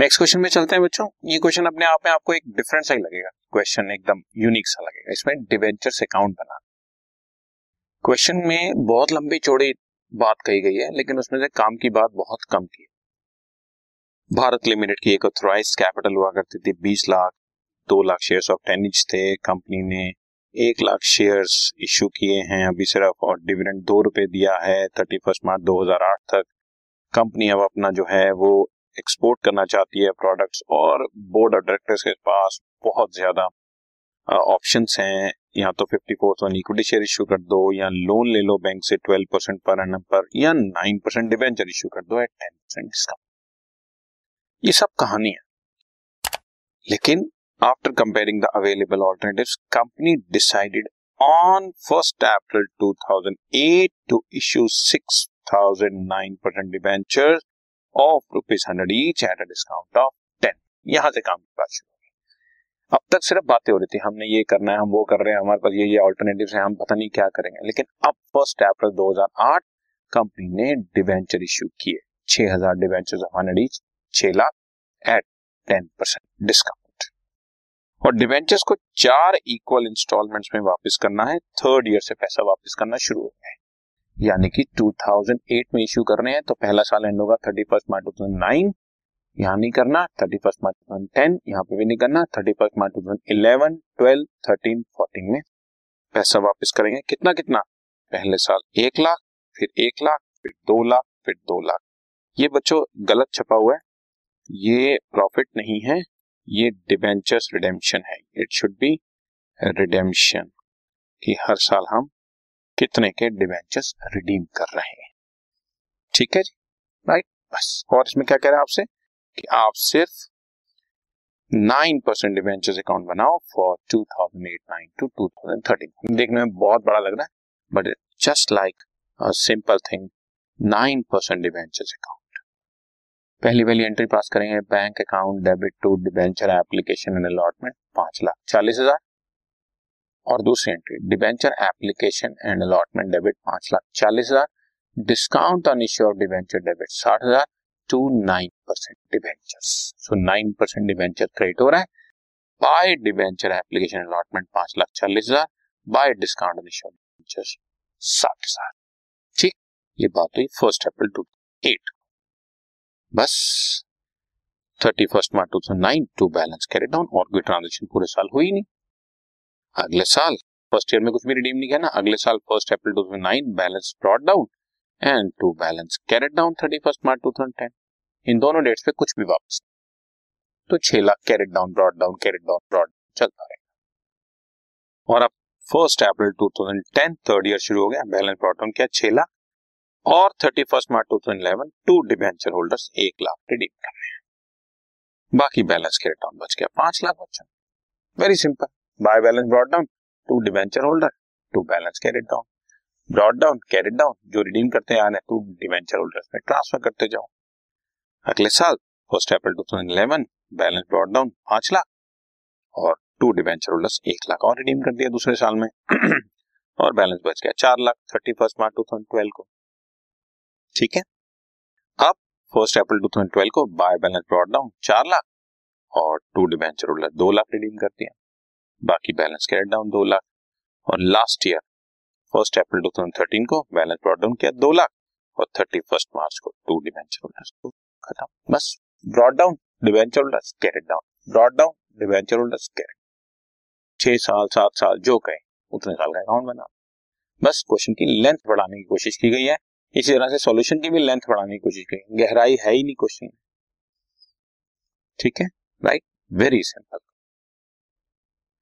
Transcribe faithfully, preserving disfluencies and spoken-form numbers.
Next question में चलते हैं बच्चों। ये क्वेश्चन अपने आप में आपको एक डिफरेंट सा ही लगेगा, क्वेश्चन एकदम यूनिक सा लगेगा। इसमें डिबेंचर्स अकाउंट बना, क्वेश्चन में बहुत लंबी चौड़ी बात कही गई है, लेकिन उसमें से काम की बात बहुत कम की है। भारत लिमिटेड की एक ऑथराइज कैपिटल हुआ करती थी बीस लाख, दो lakh shares of ten each थे, कंपनी ने एक लाख शेयर्स इश्यू किए हैं अभी सिर्फ, और डिविडेंड दो रुपए दिया है थर्टी फर्स्ट मार्च दो हजार आठ तक। कंपनी अब अपना जो है वो एक्सपोर्ट करना चाहती है प्रोडक्ट्स, और बोर्ड ऑफ डायरेक्टर्स के पास बहुत ज्यादा ऑप्शंस हैं, या तो fifty fourth one equity share issue कर दो, या लोन ले लो बैंक से ट्वेल्व परसेंट पर एनम पर, या नाइन परसेंट डिबेंचर इशू कर दो एट टेन परसेंट डिस्काउंट। ये सब कहानी है, लेकिन after comparing the available alternatives company decided on first April two thousand eight to issue six thousand nine percent debenture of rupees hundred each at a discount of ten. यहाँ से काम की बात शुरू होगी। अब तक सिर्फ बातें हो रही थी, हमने ये करना है, हम वो कर रहे हैं, हमारे पास ये ये ऑल्टरनेटिव्स हैं, हम पता नहीं क्या करेंगे। लेकिन अब फर्स्ट अप्रैल दो हजार आठ कंपनी ने डिवेंचर इश्यू किए, छह हजार डिवेंचर ऑफ हंड्रेड ईच, छह lakh at ten percent discount. और डिवेंचर्स को चार इक्वल इंस्टॉलमेंट्स में वापस करना है, थर्ड ईयर से पैसा वापस करना शुरू हो गया है, यानी कि दो हजार आठ में इश्यू कर रहे हैं तो पहला साल एंड होगा thirty first March two thousand nine, यहाँ नहीं करना, thirty first March two thousand ten, यहाँ पे भी नहीं करना, thirty first March two thousand eleven, twelve, thirteen, fourteen में पैसा वापस करेंगे। कितना कितना? पहले साल एक लाख, फिर एक लाख, फिर दो लाख, फिर दो लाख। ये बच्चों गलत छपा हुआ है, ये प्रॉफिट नहीं है, ये डिबेंचर्स रिडेम्पशन है। इट शुड बी रिडेम्पशन, कि हर साल हम कितने के डिवेंचर्स रिडीम कर रहे हैं। ठीक है जी, राइट, बस। और इसमें क्या कह रहा है आपसे कि आप सिर्फ नाइन परसेंट डिवेंचर्स अकाउंट बनाओ for two thousand eight to two thousand thirteen. देखने में बहुत बड़ा लग रहा है, but just like simple thing, nine percent debentures account. पहली पहली एंट्री पास करेंगे, bank account debit to debenture application and allotment पांच लाख चालीस हजार, और दूसरी entry debenture application and allotment debit पांच लाख चालीस हजार, discount on issue of debenture debit साठ हजार to nine percent debentures. So nine percent debenture credit हो रहा है बाय डिबेंचर एप्लीकेशन अलॉटमेंट पांच लाख चालीस हजार, by discount on issue of debentures साठ हजार। ठीक, ये बात हुई फर्स्ट अप्रैल टू एट, बस thirty first March two thousand nine to balance carry down, और कोई ट्रांजेक्शन पूरे साल हुई नहीं। अगले साल फर्स्ट ईयर में कुछ भी रिडीम नहीं किया ना, अगले साल first April two thousand nine balance brought down and to balance carried down thirty first March two thousand ten, इन दोनों डेट्स पे कुछ भी वापस, तो छह lakh carried down brought down carried down brought चलता रहेगा। और अब first April two thousand ten third year शुरू हो गया, बैलेंस ब्रॉट डाउन किया छह लाख, और thirty first March two thousand eleven to debenture holders एक लाख रिडीम कर रहे हैं, बाकी बैलेंस कैरेट डाउन बच गया पांच लाख बचा। Very simple, by balance brought down to debenture holder to balance carried down, brought down carried down, जो रिडीम करते हैं आने टू डिवेंचर होल्डर्स में ट्रांसफर करते जाओ। अगले साल first April two thousand eleven balance brought down पांच लाख, और टू डिवेंचर होल्डर्स एक लाख और रिडीम कर दिया दूसरे साल में, और बैलेंस बच गया चार lakh thirty first March two thousand twelve को। ठीक है, अब first April two thousand twelve को बाय बैलेंस ब्रॉट डाउन चार लाख और टू डिवेंचर होल्डर दो लाख रिडीम कर दिया, बाकी बैलेंस कैरेट डाउन दो लाख। और last year first April two thousand thirteen को बैलेंस ब्रॉट डाउन किया दो लाख, और थर्टी फर्स्ट मार्च को टू डिवेंचर होल्डर्स को खत्म। बस brought down debenture holders carried down, brought down debenture holders carried, छह साल सात साल जो कहे उतने साल का अकाउंट बना। बस क्वेश्चन की लेंथ बढ़ाने की कोशिश की गई है, इसी तरह से सॉल्यूशन की भी लेंथ बढ़ाने की कोशिश की गई, गहराई है ही नहीं क्वेश्चन। ठीक है, राइट, वेरी सिंपल।